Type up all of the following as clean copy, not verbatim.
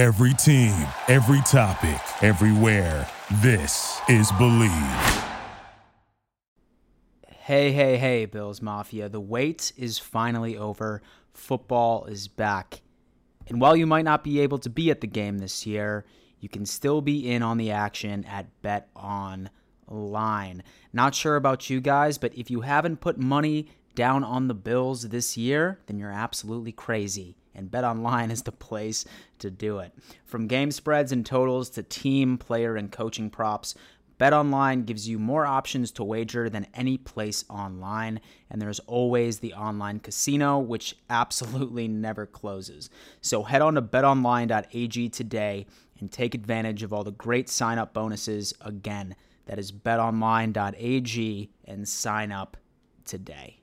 Every team, every topic, everywhere. This is Bleav. Hey, hey, hey, Bills Mafia. The wait is finally over. Football is back. And while you might not be able to be at the game this year, you can still be in on the action at BetOnline. Not sure about you guys, but if you haven't put money down on the Bills this year, then you're absolutely crazy. And BetOnline is the place to do it. From game spreads and totals to team, player, and coaching props, BetOnline gives you more options to wager than any place online, and there's always the online casino, which absolutely never closes. So head on to betonline.ag today and take advantage of all the great sign-up bonuses. Again, that is betonline.ag and sign up today.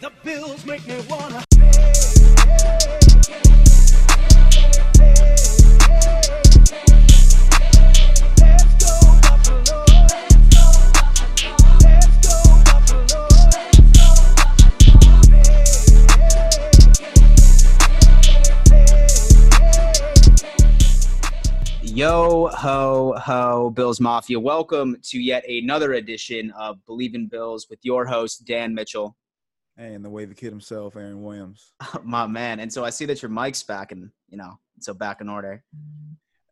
The Bills make me wanna... Yo, ho, ho, Bills Mafia. Welcome to yet another edition of Believe in Bills with your host, Dan Mitchell. And the Wavy Kid himself, Aaron Williams. My man. And so I see that your mic's back and, back in order.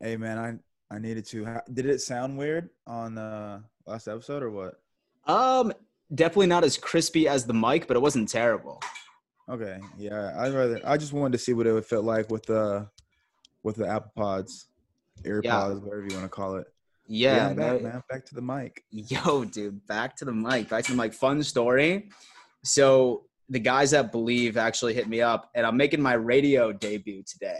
Hey, man, I needed to. Did it sound weird on last episode or what? Definitely not as crispy as the mic, but it wasn't terrible. Okay. Yeah, I just wanted to see what it would feel like with the Apple Pods. AirPods, yeah. Whatever you want to call it. Yeah, man, back to the mic. Yo, dude, back to the mic. Fun story. So the guys at Bleav actually hit me up, and I'm making my radio debut today.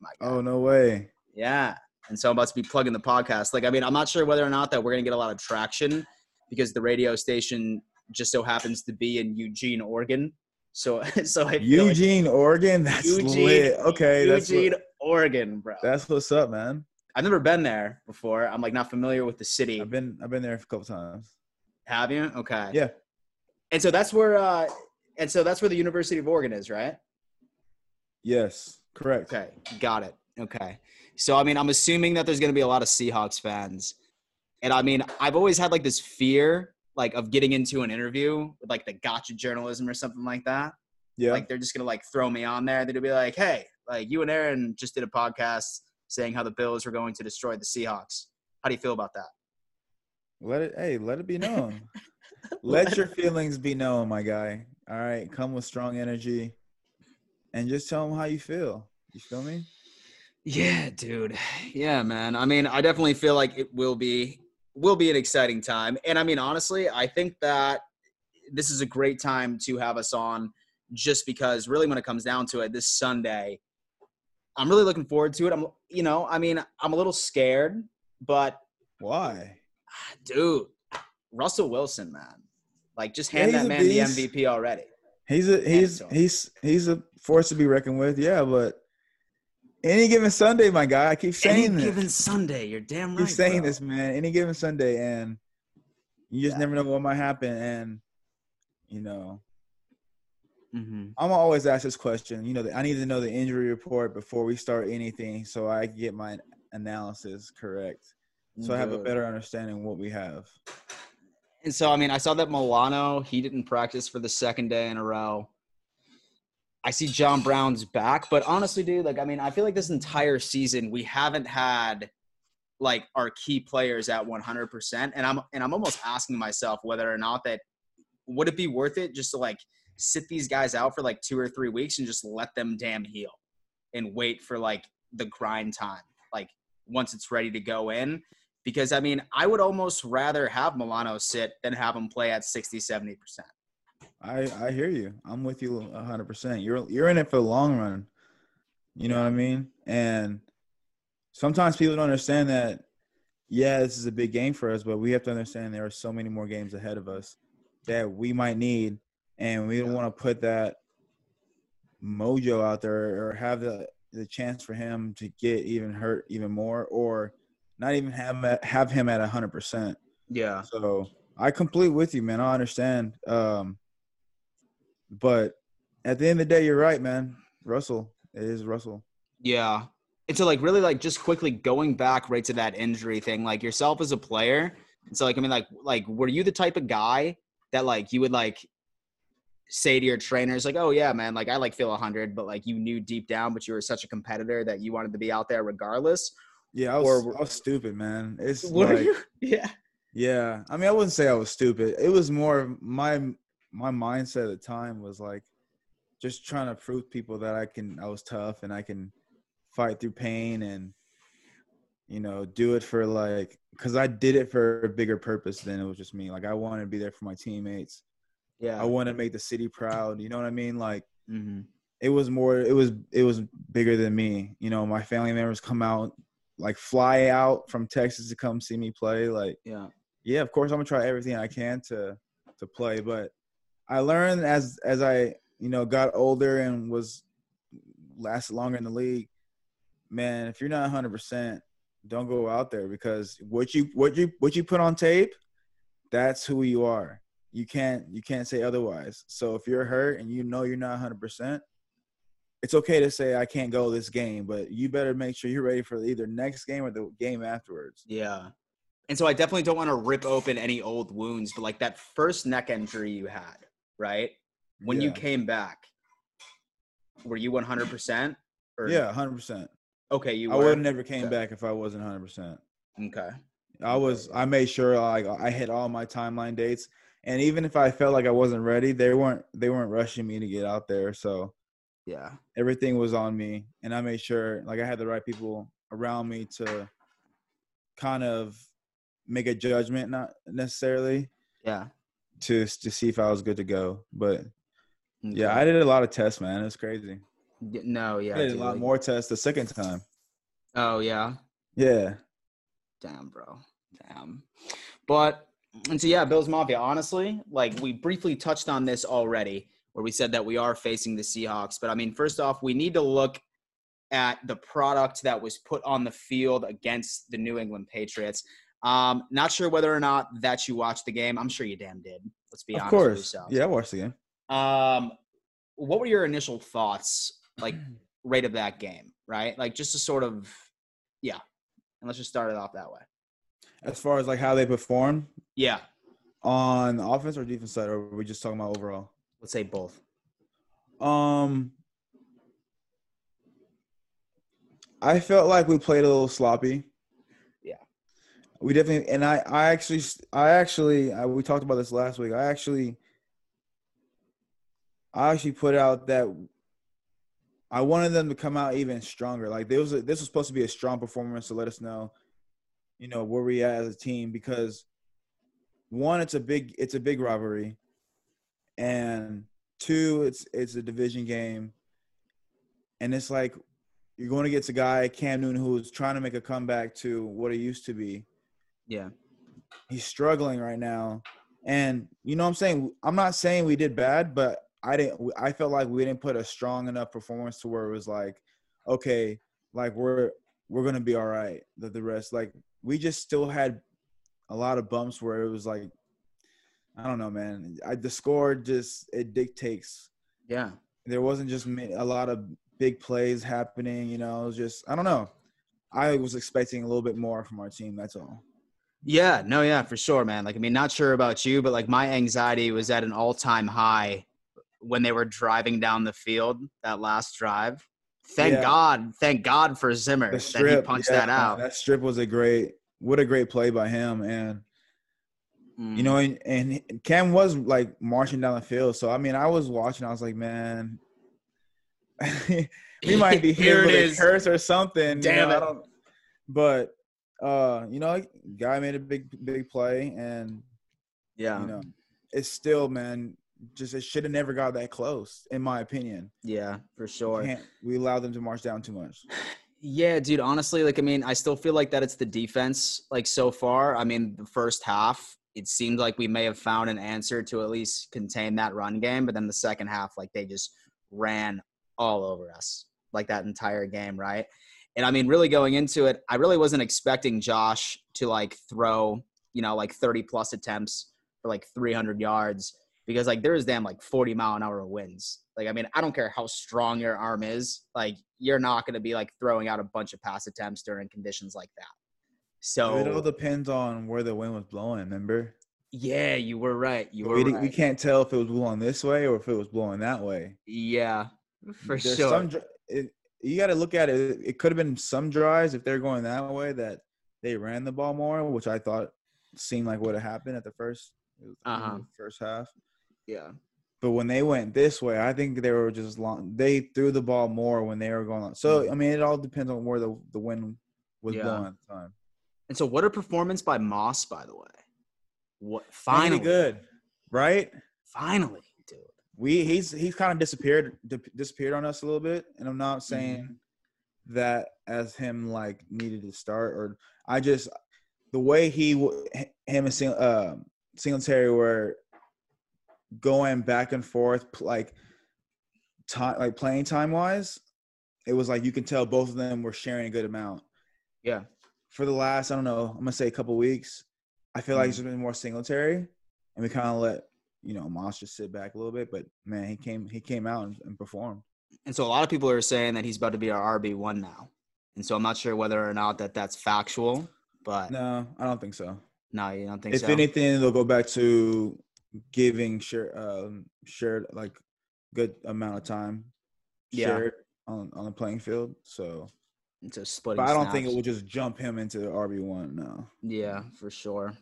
My God. Oh, no way. Yeah, and so I'm about to be plugging the podcast. I'm not sure whether or not that we're going to get a lot of traction because the radio station just so happens to be in Eugene, Oregon. So I feel Eugene, like, Oregon? That's Eugene, lit. Okay. Eugene, Oregon, bro. That's what's up, man. I've never been there before. I'm not familiar with the city. I've been there a couple times. Have you? Okay. Yeah. And so that's where the University of Oregon is, right? Yes, correct. Okay, got it. Okay. So I'm assuming that there's going to be a lot of Seahawks fans. And I've always had this fear of getting into an interview with the gotcha journalism or something like that. Yeah. They're just going to throw me on there. They'll be like, "Hey, you and Aaron just did a podcast saying how the Bills were going to destroy the Seahawks. How do you feel about that?" Let it be known. Let your feelings be known, my guy. All right, come with strong energy and just tell them how you feel. You feel me? Yeah, dude. Yeah, man. I definitely feel like it will be an exciting time. And honestly, I think that this is a great time to have us on just because really when it comes down to it, this Sunday, I'm really looking forward to it. I'm a little scared, but why? Dude, Russell Wilson, man. Just hand that man the MVP already. He's a force to be reckoned with. Yeah, but any given Sunday, my guy, I keep saying this. Any given Sunday, you're damn right. I keep saying this, man. Any given Sunday, and you just never know what might happen. And mm-hmm. I'm always asked this question. I need to know the injury report before we start anything, so I can get my analysis correct, so I have a better understanding of what we have. And so, I saw that Milano, he didn't practice for the second day in a row. I see John Brown's back. But honestly, dude, I feel like this entire season we haven't had, our key players at 100%. And I'm almost asking myself whether or not that – would it be worth it just to, sit these guys out for, 2 or 3 weeks and just let them damn heal and wait for, the grind time, once it's ready to go in? Because, I would almost rather have Milano sit than have him play at 60, 70%. I hear you. I'm with you 100%. You're in it for the long run. You know what I mean? And sometimes people don't understand that, this is a big game for us, but we have to understand there are so many more games ahead of us that we might need, and we don't want to put that mojo out there or have the chance for him to get even hurt even more or – not even have him at 100%. Yeah. So I complete with you, man. I understand. But at the end of the day, you're right, man. Russell, It is Russell. Yeah. And so, like, really, like, just quickly going back right to that injury thing, like, yourself as a player. And so, like, I mean, like, were you the type of guy that, like, you would, like, say to your trainers, like, oh, yeah, man, like, I, like, feel 100, but, like, you knew deep down, but you were such a competitor that you wanted to be out there regardless? Yeah, I was stupid, man. It's were like, you? Yeah. Yeah. I mean, I wouldn't say I was stupid. It was more my mindset at the time was, like, just trying to prove people that I was tough and I can fight through pain and, you know, do it for, like, because I did it for a bigger purpose than it was just me. Like, I wanted to be there for my teammates. Yeah. I wanted to make the city proud. You know what I mean? Like, mm-hmm. it was bigger than me. You know, my family members come out, like, fly out from Texas to come see me play. Like, yeah, of course I'm going to try everything I can to play. But I learned as I, you know, got older and lasted longer in the league, man, if you're not 100%, don't go out there, because what you put on tape, that's who you are. You can't say otherwise. So if you're hurt and you know you're not 100%, it's okay to say I can't go this game, but you better make sure you're ready for either next game or the game afterwards. Yeah. And so I definitely don't want to rip open any old wounds, but like that first neck injury you had, right? When you came back, were you 100%? Or? Yeah, 100%. Okay, you were. I would have never came back if I wasn't 100%. Okay. I made sure I hit all my timeline dates, and even if I felt like I wasn't ready, they weren't rushing me to get out there. So yeah, everything was on me, and I made sure like I had the right people around me to kind of make a judgment, not necessarily. Yeah. To see if I was good to go, but yeah, I did a lot of tests, man. It was crazy. No, yeah. I did a lot more tests the second time. Oh, yeah? Yeah. Damn, bro. Damn. But, and so, yeah, Bills Mafia, honestly, like, we briefly touched on this already where we said that we are facing the Seahawks. But, I mean, first off, we need to look at the product that was put on the field against the New England Patriots. Not sure whether or not that you watched the game. I'm sure you damn did. Let's be honest with yourself. Yeah, I watched the game. What were your initial thoughts, like, right of that game, right? Like, just to sort of, yeah. And let's just start it off that way. As far as, like, how they performed? Yeah. On the offense or defense side, or were we just talking about overall? Let's say both. I felt like we played a little sloppy. Yeah. We definitely – and I actually – we talked about this last week. I actually put out that I wanted them to come out even stronger. Like, this was supposed to be a strong performance to let us know, you know, where we at as a team. Because one, it's a big rivalry, and two, it's a division game, and it's like you're going to get a guy Cam Newton who's trying to make a comeback to what he used to be. Yeah, he's struggling right now, and you know what I'm saying. I'm not saying we did bad, but I felt like we didn't put a strong enough performance to where it was like, okay, like we're going to be all right. The rest, like, we just still had a lot of bumps where it was like, I don't know, man. The score just, it dictates. Yeah. There wasn't just a lot of big plays happening, you know, it was just, I don't know. I was expecting a little bit more from our team. That's all. Yeah, no. Yeah, for sure, man. Like, I mean, not sure about you, but like my anxiety was at an all-time high when they were driving down the field, that last drive. Thank God for Zimmer that he punched that out. That strip was what a great play by him. And, you know, and Cam was, like, marching down the field. So, I mean, I was watching. I was like, man, we might be here with a curse or something. Damn, you know, it. But, you know, guy made a big play. And, yeah, you know, it's still, man, just it should have never got that close, in my opinion. Yeah, for sure. We allowed them to march down too much. Yeah, dude, honestly, like, I mean, I still feel like that it's the defense, like, so far. I mean, the first half, it seemed like we may have found an answer to at least contain that run game. But then the second half, like, they just ran all over us, like, that entire game, right? And, I mean, really going into it, I really wasn't expecting Josh to, like, throw, you know, like, 30-plus attempts for, like, 300 yards. because like there is damn like 40 mile an hour winds. Like, I mean, I don't care how strong your arm is. Like, you're not going to be like throwing out a bunch of pass attempts during conditions like that. So it all depends on where the wind was blowing. Remember? Yeah, you were right. You were right. We can't tell if it was blowing this way or if it was blowing that way. Yeah, for sure. You got to look at it. It could have been some drives, if they're going that way, that they ran the ball more, which I thought seemed like what happened at the first half. Yeah. But when they went this way, I think they were just long. They threw the ball more when they were going on. So, I mean, it all depends on where the wind was blowing at the time. And so what a performance by Moss, by the way. What finally good, right? Finally, dude. He's kind of disappeared on us a little bit, and I'm not saying that as him like needed to start, or I just the way him and Singletary were going back and forth like playing time wise, it was like you can tell both of them were sharing a good amount. Yeah, for the last I'm gonna say a couple weeks. I feel like it's been more Singletary, and we kind of let Moss just sit back a little bit. But man, he came out and performed. And so a lot of people are saying that he's about to be our RB1 now. And so I'm not sure whether or not that's factual. But no, I don't think so. No, you don't think so? If anything, they'll go back to giving shared like good amount of time. Yeah. Shared on the playing field. So. But I don't think it will just jump him into the RB1 now. Yeah, for sure.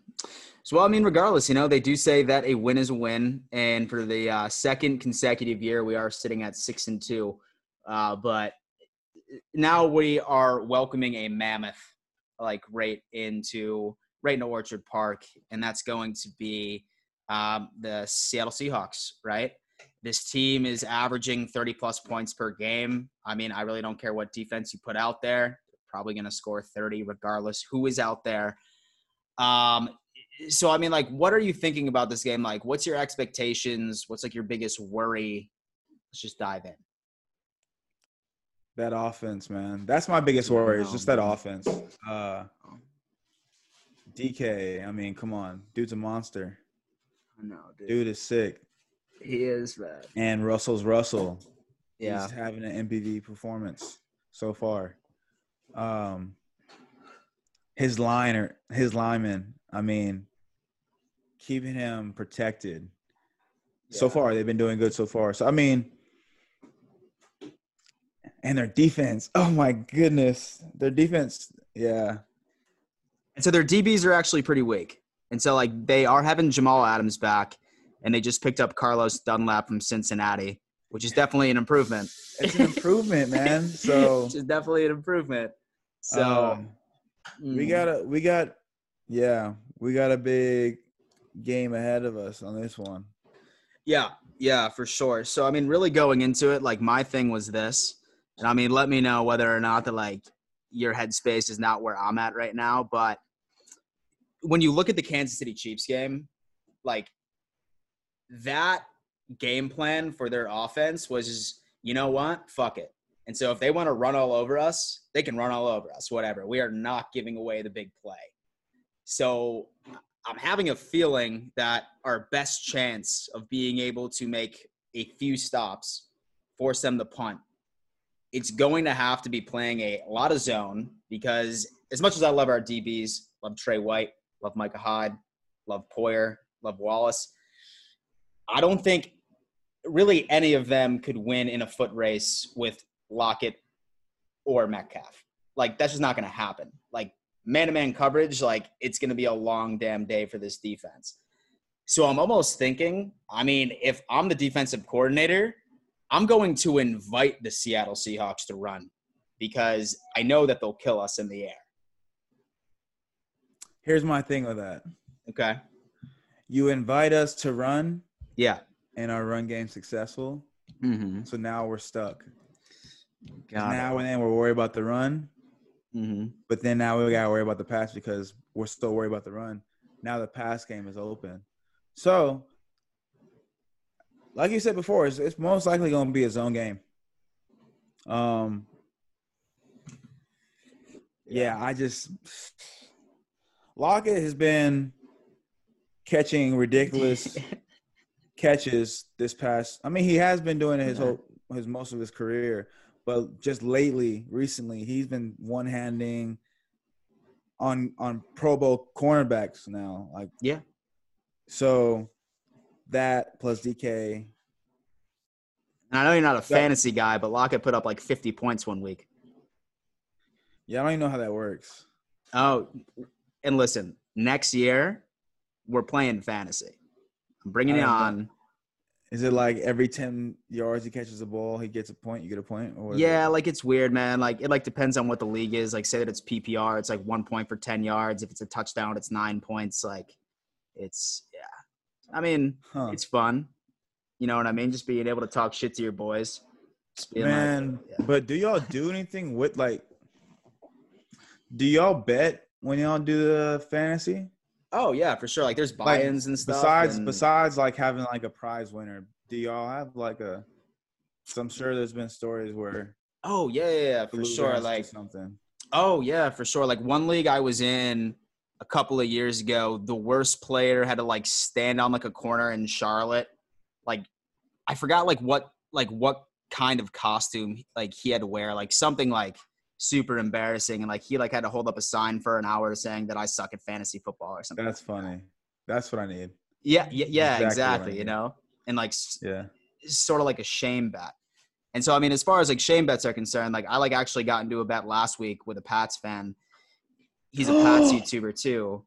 So, well, I mean, regardless, they do say that a win is a win. And for the second consecutive year, we are sitting at 6-2. But now we are welcoming a mammoth, right into Orchard Park. And that's going to be the Seattle Seahawks, right? This team is averaging 30-plus points per game. I mean, I really don't care what defense you put out there. They're probably going to score 30 regardless who is out there. So, I mean, like, what are you thinking about this game? Like, what's your expectations? What's, like, your biggest worry? Let's just dive in. That offense, man. That's my biggest worry. It's just that offense. DK, I mean, come on. Dude's a monster. I know, dude. Dude is sick. He is, man. And Russell. Yeah. He's having an MVP performance so far. His lineman, I mean, keeping him protected. Yeah. So far, they've been doing good so far. So, I mean, and their defense. Oh, my goodness. Their defense, yeah. And so their DBs are actually pretty weak. And so, like, they are having Jamal Adams back. And they just picked up Carlos Dunlap from Cincinnati, which is definitely an improvement. It's an improvement, man. So it's definitely an improvement. So we got a big game ahead of us on this one. Yeah, for sure. So I mean, really going into it, like my thing was this, and I mean, let me know whether or not that like your headspace is not where I'm at right now. But when you look at the Kansas City Chiefs game, like. That game plan for their offense was, you know what? Fuck it. And so if they want to run all over us, they can run all over us, whatever. We are not giving away the big play. So I'm having a feeling that our best chance of being able to make a few stops, force them to punt, it's going to have to be playing a lot of zone because as much as I love our DBs, love Trey White, love Micah Hyde, love Poyer, love Wallace, I don't think really any of them could win in a foot race with Lockett or Metcalf. Like, that's just not going to happen. Like, man-to-man coverage, like, it's going to be a long damn day for this defense. So I'm almost thinking, I mean, if I'm the defensive coordinator, I'm going to invite the Seattle Seahawks to run because I know that they'll kill us in the air. Here's my thing with that. Okay. You invite us to run. Yeah. And our run game successful. Mm-hmm. So now we're stuck. Now and then we're worried about the run. Mm-hmm. But then now we got to worry about the pass because we're still worried about the run. Now the pass game is open. So, like you said before, it's most likely going to be a zone game. Lockett has been catching ridiculous – catches this past – I mean, he has been doing it most of his career, but just lately, recently, he's been one-handing on Pro Bowl cornerbacks now. Like, yeah. So that plus DK. And I know you're not a fantasy guy, but Lockett put up like 50 points one week. Yeah, I don't even know how that works. Oh, and listen, next year we're playing fantasy. I'm bringing it on. Is it like every 10 yards he catches the ball, he gets a point, you get a point? Or yeah, like it's weird, man. Like it like depends on what the league is. Like say that it's PPR, it's like 1 point for 10 yards. If it's a touchdown, it's 9 points. Like it's – yeah. I mean, it's fun. You know what I mean? Just being able to talk shit to your boys. Man, like, yeah. But do y'all do anything with like – do y'all bet when y'all do the fantasy? Oh, yeah, for sure. Like, there's buy-ins like, and stuff. Besides, like, having, like, a prize winner, do y'all have, like, a – so I'm sure there's been stories where – oh, yeah, for sure. Like something. Oh, yeah, for sure. Like, one league I was in a couple of years ago, the worst player had to, like, stand on, like, a corner in Charlotte. Like, I forgot, like, what kind of costume, like, he had to wear. Like, something, like – super embarrassing, and like he like had to hold up a sign for an hour saying that I suck at fantasy football or something. That's like funny. That's what I need. Yeah, exactly. You know, and like sort of like a shame bet. And so I mean, as far as like shame bets are concerned, like I like actually got into a bet last week with a Pats fan. He's a Pats YouTuber too.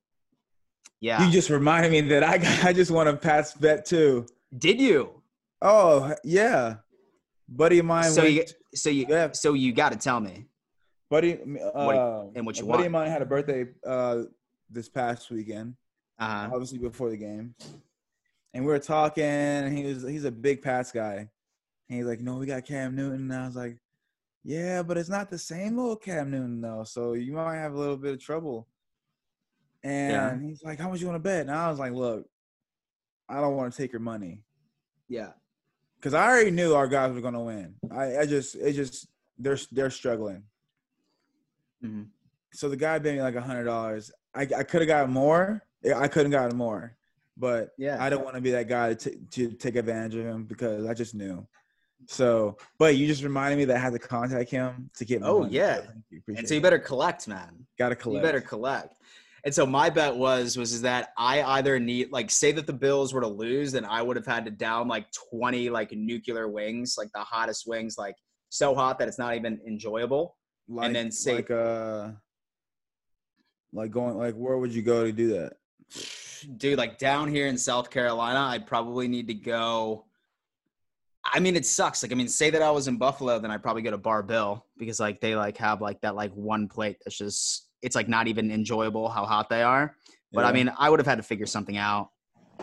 Yeah. You just reminded me that I just won a Pats bet too. Did you? Oh yeah, buddy of mine. So you got to tell me. Buddy of mine had a birthday this past weekend, obviously before the game, and we were talking. And he's a big Pats guy, and he's like, "No, we got Cam Newton." And I was like, "Yeah, but it's not the same old Cam Newton though, so you might have a little bit of trouble." And he's like, "How much you want to bet?" And I was like, "Look, I don't want to take your money." Yeah, because I already knew our guys were going to win. They're struggling. Mm-hmm. So the guy bid me like $100. I could have gotten more. I couldn't gotten more, but I don't want to be that guy to take advantage of him because I just knew. So, but you just reminded me that I had to contact him to get. Oh yeah, so you better collect, man. Gotta collect. You better collect. And so my bet was that I either need like say that the Bills were to lose, then I would have had to down like 20 like nuclear wings, like the hottest wings, like so hot that it's not even enjoyable. Like, and then say where would you go to do that? Dude, like down here in South Carolina, I'd probably need to go. I mean, it sucks. Like, I mean, say that I was in Buffalo, then I'd probably go to Bar Bill because like they like have like that like one plate that's just it's like not even enjoyable how hot they are. But I mean, I would have had to figure something out.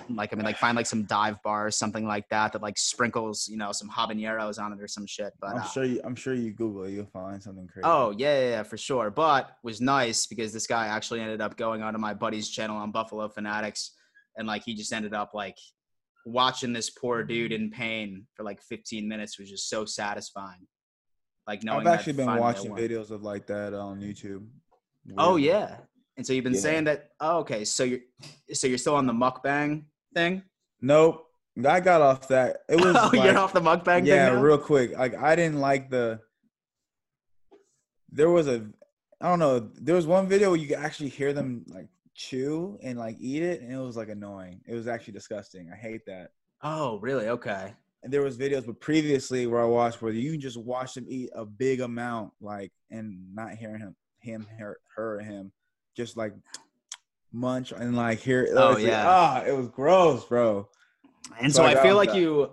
Like, I mean, like find like some dive bar or something like that like sprinkles, you know, some habaneros on it or some shit. But I'm sure you Google it, you'll find something crazy. Oh yeah, for sure. But it was nice because this guy actually ended up going onto my buddy's channel on Buffalo Fanatics, and like he just ended up like watching this poor dude in pain for like 15 minutes was just so satisfying. Like knowing I've actually been watching videos of like that on YouTube. Weird. Oh yeah. And so you've been saying that. Oh, okay. So you're still on the mukbang thing? Nope. I got off that. It was you're off the mukbang thing now? Real quick. Like I didn't like there was one video where you could actually hear them like chew and like eat it, and it was like annoying. It was actually disgusting. I hate that. Oh, really? Okay. And there was videos but previously where I watched where you just watch them eat a big amount like and not hearing her or him. Just like munch and like here. Oh yeah, it was gross, bro. And so I feel like you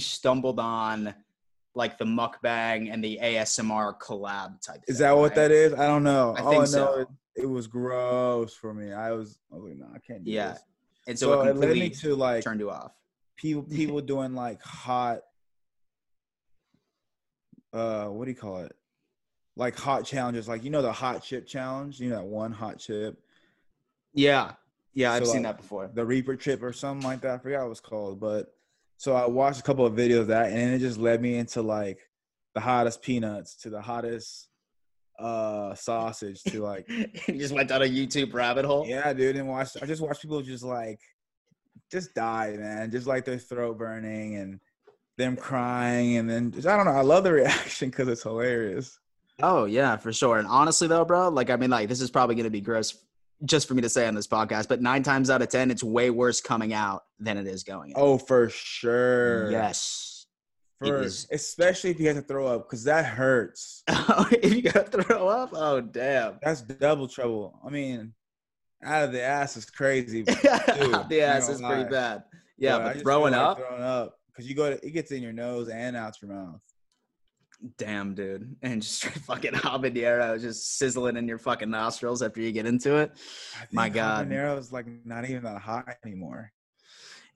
stumbled on like the mukbang and the ASMR collab type. Is that what that is? I don't know. I think so. It was gross for me. I was like, no, I can't do this. Yeah, and so it led me to like turned you off. People doing like hot. What do you call it? Like hot challenges, like, you know, the hot chip challenge, you know, that one hot chip. Yeah. Yeah. I've seen that before. The Reaper chip or something like that. I forgot what it was called, but so I watched a couple of videos of that, and it just led me into like the hottest peanuts to the hottest sausage to like, you just went down a YouTube rabbit hole. Yeah, dude. I just watched people just like just die, man. Just like their throat burning and them crying, and then just, I don't know. I love the reaction because it's hilarious. Oh yeah, for sure. And honestly though, bro, like, I mean, like, this is probably going to be gross just for me to say on this podcast, but 9 times out of 10, it's way worse coming out than it is going in. Oh, for sure. Yes. Especially if you have to throw up, because that hurts. If you got to throw up? Oh, damn. That's double trouble. I mean, out of the ass is crazy. Dude, the ass is pretty bad. Yeah, but throwing up. Because you it gets in your nose and out your mouth. Damn, dude. And just fucking habanero just sizzling in your fucking nostrils after you get into it. My God. Habanero is like not even that hot anymore.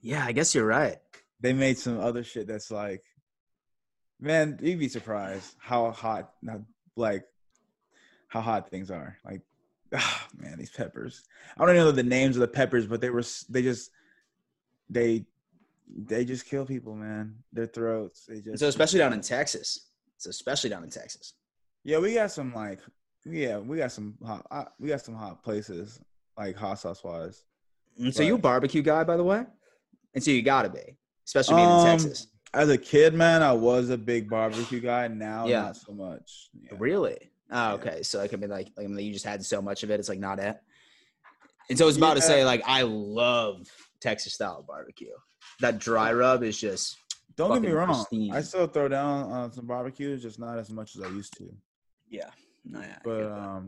Yeah, I guess you're right. They made some other shit that's like, man, you'd be surprised how hot things are. Like, oh, man, these peppers. I don't even know the names of the peppers, but they just kill people, man. Their throats. So especially down in Texas. Yeah, we got some hot places, like hot sauce wise. So you a barbecue guy, by the way? And so you gotta be, especially being in Texas. As a kid, man, I was a big barbecue guy. Now, not so much. Yeah. Really? Oh, okay. Yeah. So I mean, you just had so much of it. It's like not it. And so I was about to say, like, I love Texas style barbecue. That dry rub is just. Don't get me wrong. Pristine. I still throw down on some barbecues, just not as much as I used to. Yeah. No, yeah, but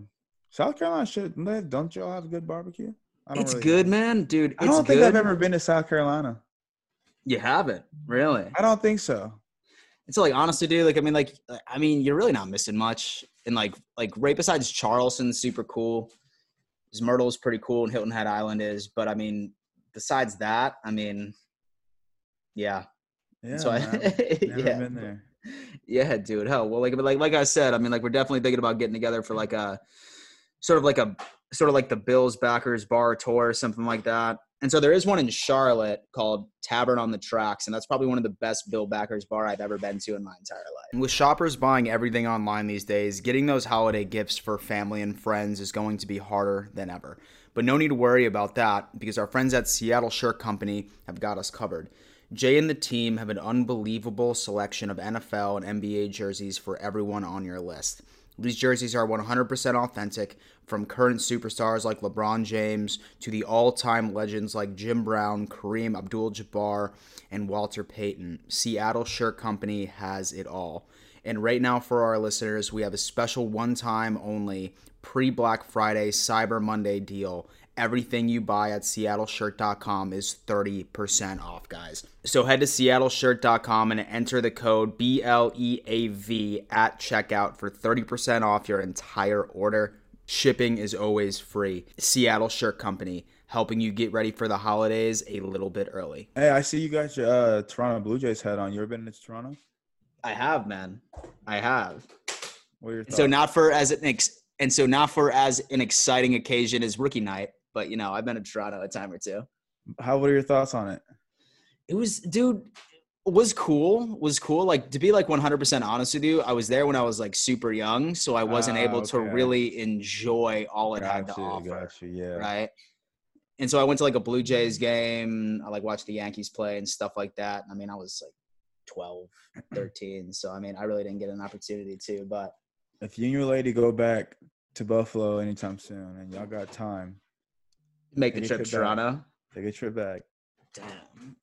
South Carolina should. Don't y'all have good barbecue? It's really good, man, dude. I don't think I've ever been to South Carolina. You haven't, really? I don't think so. It's so, like, honestly, dude. I mean, you're really not missing much. And like right besides Charleston, super cool. Myrtle's pretty cool, and Hilton Head Island is. But I mean, besides that, I mean, yeah. Yeah, so I've never been there. Yeah, dude. Hell, well, like I said, I mean, like, we're definitely thinking about getting together for like a sort of like the Bills backers bar tour or something like that. And so there is one in Charlotte called Tavern on the Tracks, and that's probably one of the best Bill backers bar I've ever been to in my entire life. And with shoppers buying everything online these days, getting those holiday gifts for family and friends is going to be harder than ever. But no need to worry about that, because our friends at Seattle Shirt Company have got us covered. Jay and the team have an unbelievable selection of NFL and NBA jerseys for everyone on your list. These jerseys are 100% authentic, from current superstars like LeBron James to the all-time legends like Jim Brown, Kareem Abdul-Jabbar, and Walter Payton. Seattle Shirt Company has it all. And right now for our listeners, we have a special one-time only pre-Black Friday Cyber Monday deal. Everything you buy at seattleshirt.com is 30% off, guys. So head to seattleshirt.com and enter the code BLEAV at checkout for 30% off your entire order. Shipping is always free. Seattle Shirt Company, helping you get ready for the holidays a little bit early. Hey, I see you got your Toronto Blue Jays hat on. You ever been to Toronto? I have, man. I have. What are your thoughts? So not for as an exciting occasion as rookie night. But, you know, I've been in Toronto a time or two. What are your thoughts on it? It was cool. Like, to be, like, 100% honest with you, I was there when I was, like, super young. So I wasn't able to really enjoy all it had to offer. Gotcha, yeah. Right? And so I went to, like, a Blue Jays game. I, like, watched the Yankees play and stuff like that. I mean, I was, like, 12, 13. So, I mean, I really didn't get an opportunity to. But if you and your lady go back to Buffalo anytime soon and y'all got time, make the trip to Toronto. Take a trip back. Damn.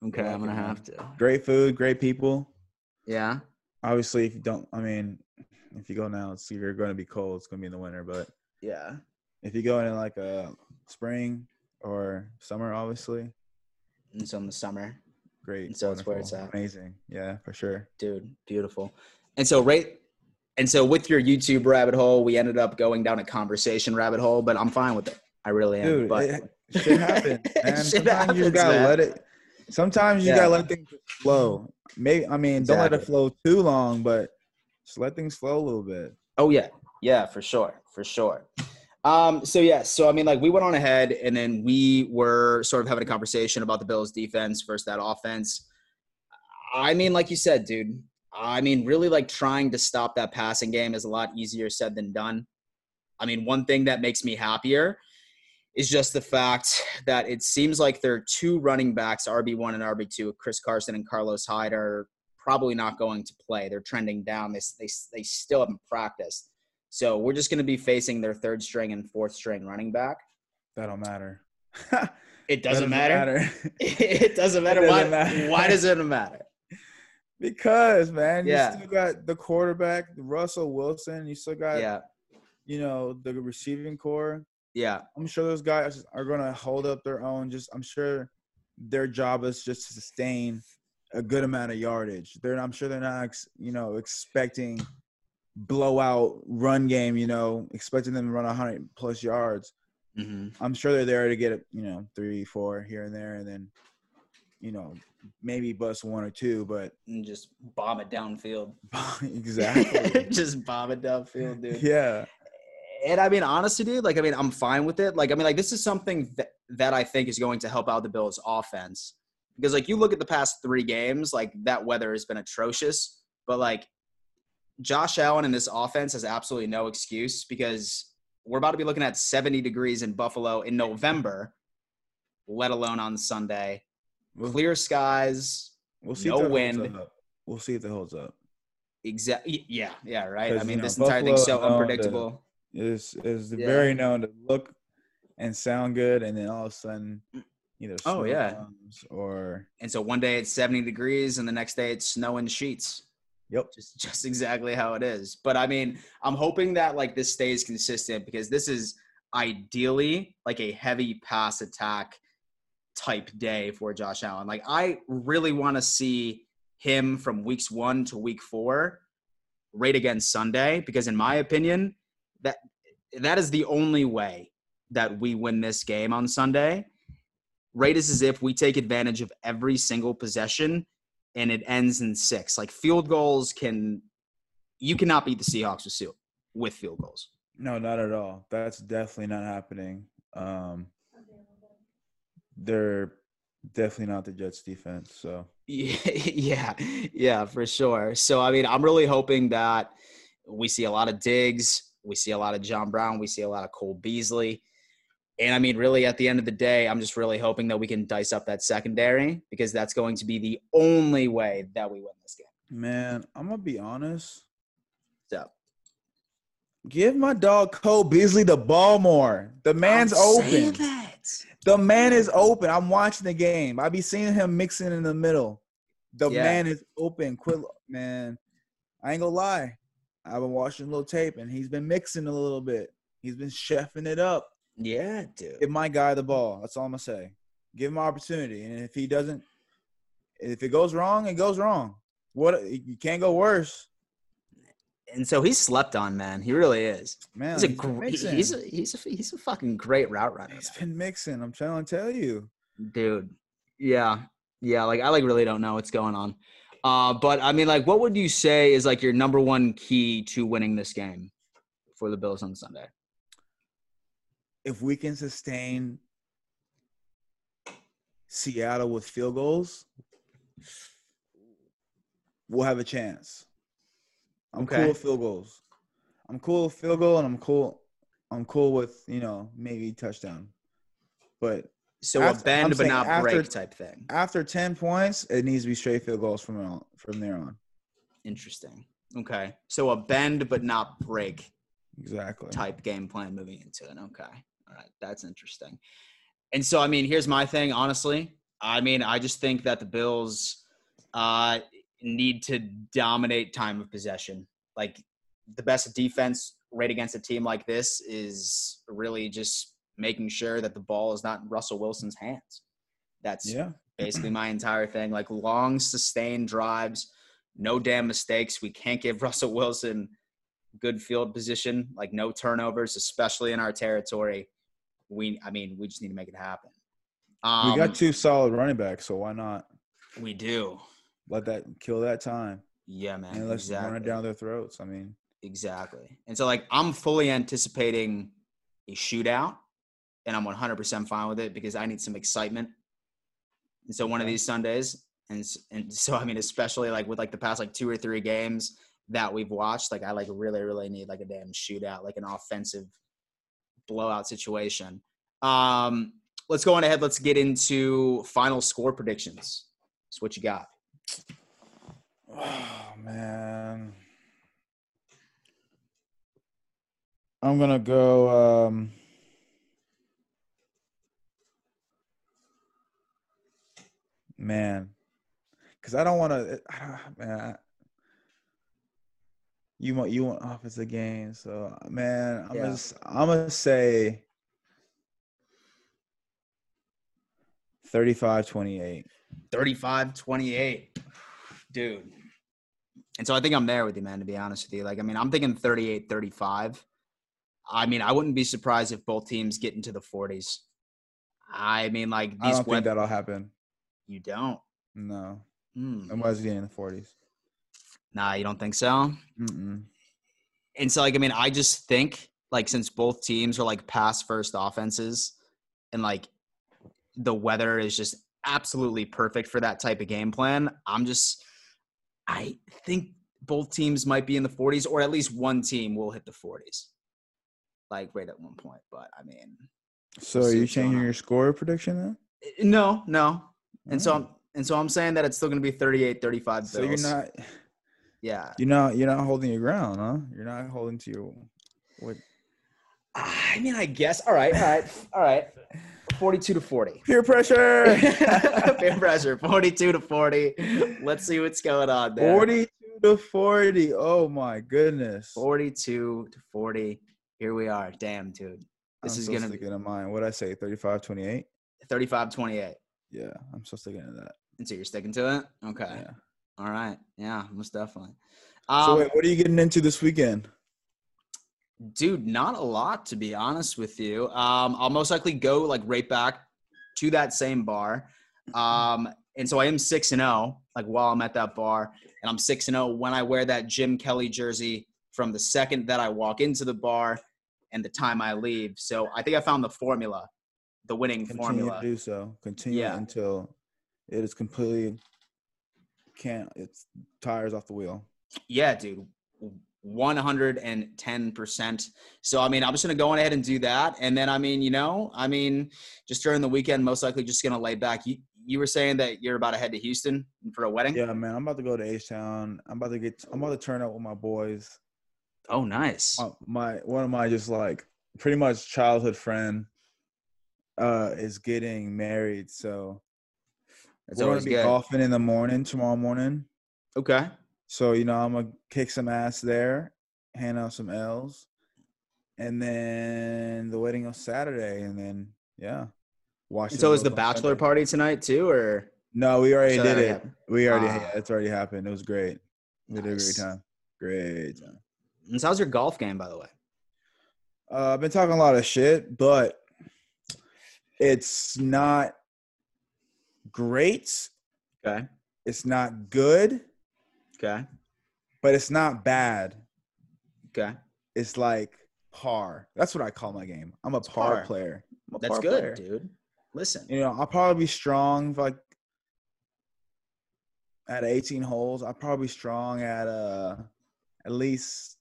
Okay, I'm going to have to. Great food, great people. Yeah. Obviously, if you go now, you're going to be cold. It's going to be in the winter, but yeah. If you go in like a spring or summer, obviously. It's in the summer. Great. And so it's where it's at. Amazing. Yeah, for sure. Dude, beautiful. And so with your YouTube rabbit hole, we ended up going down a conversation rabbit hole, but I'm fine with it. I really am. Dude, shit happens, man. Sometimes you gotta let things flow. Don't let it flow too long, but just let things flow a little bit. Oh yeah. Yeah, for sure. So I mean, like, we went on ahead and then we were sort of having a conversation about the Bills defense versus that offense. I mean, like you said, dude, I mean, really, like, trying to stop that passing game is a lot easier said than done. I mean, one thing that makes me happier is just the fact that it seems like their two running backs, RB1 and RB2, Chris Carson and Carlos Hyde, are probably not going to play. They're trending down. They still haven't practiced. So we're just going to be facing their third string and fourth string running back. That don't matter. It doesn't matter. It doesn't matter. Why does it matter? Because, man, you still got the quarterback, Russell Wilson. You still got, you know, the receiving core. Yeah. I'm sure those guys are going to hold up their own. Just, I'm sure their job is just to sustain a good amount of yardage. I'm sure they're not, you know, expecting blowout run game, you know, expecting them to run 100 plus yards. Mm-hmm. I'm sure they're there to get, you know, 3-4 here and there, and then, you know, maybe bust one or two, but and just bomb it downfield. Exactly. Just bomb it downfield, dude. Yeah. And I mean, honestly, dude, like, I mean, I'm fine with it. Like, I mean, like, this is something that I think is going to help out the Bills offense, because like, you look at the past three games, like, that weather has been atrocious, but like, Josh Allen and this offense has absolutely no excuse, because we're about to be looking at 70 degrees in Buffalo in November, let alone on Sunday. Clear skies, no wind. We'll see if it holds up. Exactly. Yeah, yeah, right. I mean, this entire thing's so unpredictable. It's very known to look and sound good, and then all of a sudden either snow comes or – And so one day it's 70 degrees, and the next day it's snow and sheets. Yep. Just exactly how it is. But I mean, I'm hoping that like this stays consistent, because this is ideally like a heavy pass attack type day for Josh Allen. Like, I really want to see him from weeks 1 to week 4 right against Sunday, because in my opinion, that is the only way that we win this game on Sunday. Right, as if we take advantage of every single possession and it ends in 6. Like, field goals you cannot beat the Seahawks with field goals. No, not at all. That's definitely not happening. They're definitely not the Jets defense. So yeah, for sure. So, I mean, I'm really hoping that we see a lot of Diggs. We see a lot of John Brown. We see a lot of Cole Beasley. And, I mean, really, at the end of the day, I'm just really hoping that we can dice up that secondary, because that's going to be the only way that we win this game. Man, I'm going to be honest. So, give my dog Cole Beasley the ball more. The man's open. The man is open. I'm watching the game. I be seeing him mixing in the middle. The man is open. Quit, man. I ain't going to lie. I've been watching a little tape, and he's been mixing a little bit. He's been chefing it up. Yeah, dude. Give my guy the ball. That's all I'm going to say. Give him an opportunity. And if he doesn't – if it goes wrong, it goes wrong. You can't go worse. And so he's slept on, man. He really is. Man, he's a fucking great route runner. He's been mixing. I'm trying to tell you. Dude. Yeah. Yeah, like, I, like, really don't know what's going on. But, I mean, like, what would you say is, like, your number one key to winning this game for the Bills on Sunday? If we can sustain Seattle with field goals, we'll have a chance. Cool with field goals. I'm cool with field goal, and I'm cool with, you know, maybe touchdown. But so after, a bend but not after, break type thing. After 10 points, it needs to be straight field goals from there on. Interesting. Okay. So a bend but not break. Exactly. Type game plan moving into it. Okay. All right, that's interesting. And so, I mean, here's my thing, honestly. I mean, I just think that the Bills need to dominate time of possession. Like, the best defense right against a team like this is really just making sure that the ball is not in Russell Wilson's hands. That's basically my entire thing. Like, long, sustained drives, no damn mistakes. We can't give Russell Wilson good field position, like, no turnovers, especially in our territory. We just need to make it happen. We got two solid running backs, so why not? We do. Let that kill that time. Yeah, man. And let's run it down their throats. I mean, exactly. And so, like, I'm fully anticipating a shootout, and I'm 100% fine with it, because I need some excitement. And so, one of these Sundays, and so, I mean, especially like with like the past like 2 or 3 games that we've watched, like, I like really, really need like a damn shootout, like an offensive blowout situation. Let's go on ahead. Let's get into final score predictions. That's what you got. Oh, man. I'm going to go man, because I don't want to – man, you want offensive games. So, man, I'm going to say 35-28. 35-28. Dude. And so I think I'm there with you, man, to be honest with you. Like, I mean, I'm thinking 38-35. I mean, I wouldn't be surprised if both teams get into the 40s. I mean, like these. I don't think that'll happen. You don't? No. Unless getting in the 40s. Nah, you don't think so? Mm-mm. And so, like, I mean, I just think, like, since both teams are, like, pass-first offenses and, like, the weather is just absolutely perfect for that type of game plan, I think both teams might be in the 40s, or at least one team will hit the 40s. Like right at one point, but I mean. So are you changing your score prediction then? No. And so I'm saying that it's still going to be 38-35. So Bills. You're not. Yeah. You're not holding your ground, huh? You're not holding to your. What? I mean, I guess. All right. 42-40. Peer pressure. Peer pressure. 42-40. Let's see what's going on there. 42-40. Oh my goodness. 42-40. Here we are. Damn, dude. This is going to be good in mind. What'd I say? 35-28? 35-28. Yeah, I'm still sticking to that. And so you're sticking to it? Okay. Yeah. All right. Yeah, most definitely. So wait, what are you getting into this weekend? Dude, not a lot, to be honest with you. I'll most likely go like right back to that same bar. And so I am 6-0, like while I'm at that bar, and I'm 6-0 when I wear that Jim Kelly jersey from the second that I walk into the bar and the time I leave. So I think I found the formula, the winning formula. Continue to do so. Until it is completely it's tires off the wheel. Yeah, dude, 110%. So, I mean, I'm just going to go on ahead and do that. And then, just during the weekend, most likely just going to lay back. You were saying that you're about to head to Houston for a wedding? Yeah, man, I'm about to go to H-Town. I'm about to turn up with my boys. Oh, nice. My one of my just like pretty much childhood friend is getting married, so it's always good. We're gonna be golfing in the morning tomorrow morning. Okay. So I'm gonna kick some ass there, hand out some L's, and then the wedding on Saturday, and then watch. And so is the bachelor party tonight too, or no? We already did it. It's already happened. It was great. We did a great time. Great time. And so how's your golf game, by the way? I've been talking a lot of shit, but it's not great. Okay. It's not good. Okay. But it's not bad. Okay. It's like par. That's what I call my game. I'm a par player. That's good, dude. Listen. I'll probably be strong at 18 holes. I'll probably be strong at least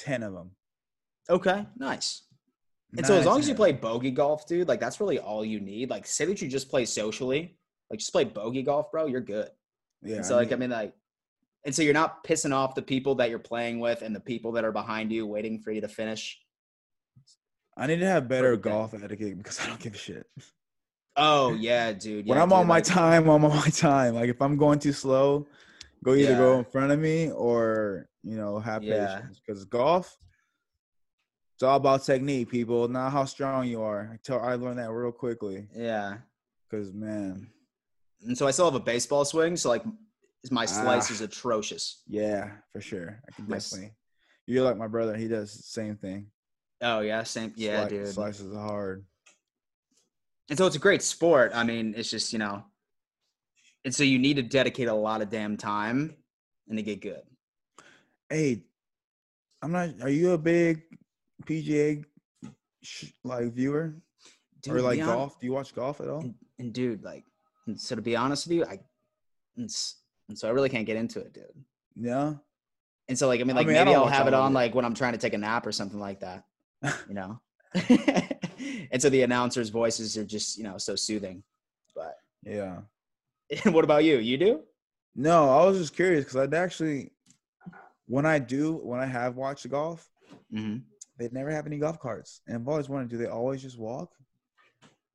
10 of them. Okay, nice. And so as long as you play bogey golf, dude, like that's really all you need. Like say that you just play socially, like just play bogey golf, bro, you're good. Yeah. And so so you're not pissing off the people that you're playing with and the people that are behind you waiting for you to finish. I need to have better golf etiquette because I don't give a shit. Oh, yeah, dude. Yeah, when I'm on my time, I'm on my time. Like if I'm going too slow, go in front of me or have patience, because golf, it's all about technique, people, not how strong you are. I learned that real quickly. Yeah. Because, man. And so I still have a baseball swing, so, like, my slice is atrocious. Yeah, for sure. I can definitely. You're like my brother. He does the same thing. Oh, yeah? Same. Yeah, dude. Slices are hard. And so it's a great sport. I mean, it's just, And so you need to dedicate a lot of damn time and to get good. Hey, are you a big PGA viewer? Dude, or like golf? Do you watch golf at all? And dude, to be honest with you, I really can't get into it, dude. Yeah. And so maybe I'll have it on when I'm trying to take a nap or something like that. And so the announcers' voices are just, you know, so soothing. But yeah. And what about you? You do? No, I was just curious because I'd actually, when I have watched the golf, mm-hmm. they never have any golf carts. And I've always wondered, do they always just walk?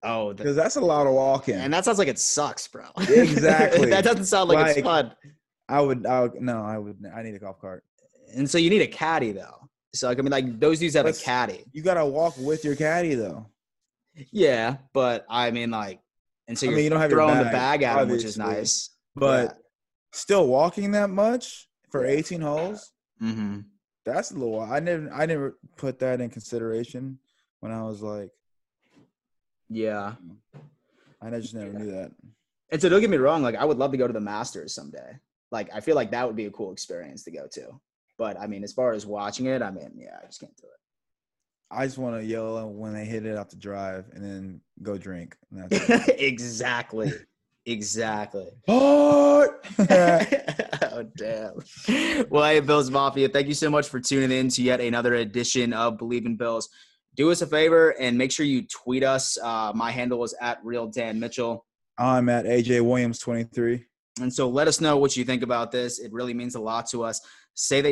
Oh, because that's a lot of walking. And that sounds like it sucks, bro. Exactly. That doesn't sound like it's fun. I need a golf cart. And so you need a caddy though. So like, I mean, like those dudes have a caddy. You gotta walk with your caddy though. Yeah, but I mean, like, and so you don't have throwing your bag at them, which is nice. But still walking that much for 18 holes, mm-hmm. that's a little wild. I never put that in consideration when I was like, yeah, I just never knew that. And so don't get me wrong, like I would love to go to the Masters someday. Like I feel like that would be a cool experience to go to. But I mean, as far as watching it, I mean, yeah, I just can't do it. I just want to yell when they hit it out the drive and then go drink. And that's exactly. Exactly. Oh, damn. Well, hey, Bills Mafia, thank you so much for tuning in to yet another edition of Believe in Bills. Do us a favor and make sure you tweet us. My handle is @RealDanMitchell. I'm at AJWilliams23. And so let us know what you think about this. It really means a lot to us. Say that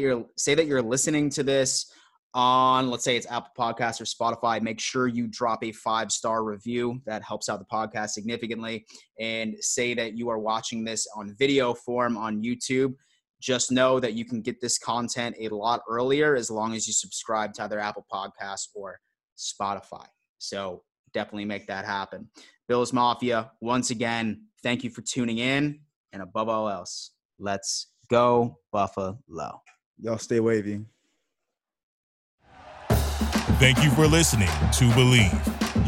you're listening to this on, let's say it's Apple Podcasts or Spotify. Make sure you drop a 5-star review. That helps out the podcast significantly. And say that you are watching this on video form on YouTube. Just know that you can get this content a lot earlier as long as you subscribe to either Apple Podcasts or Spotify. So definitely make that happen. Bills Mafia, once again, thank you for tuning in. And above all else, let's go Buffalo. Y'all stay wavy. Thank you for listening to Believe.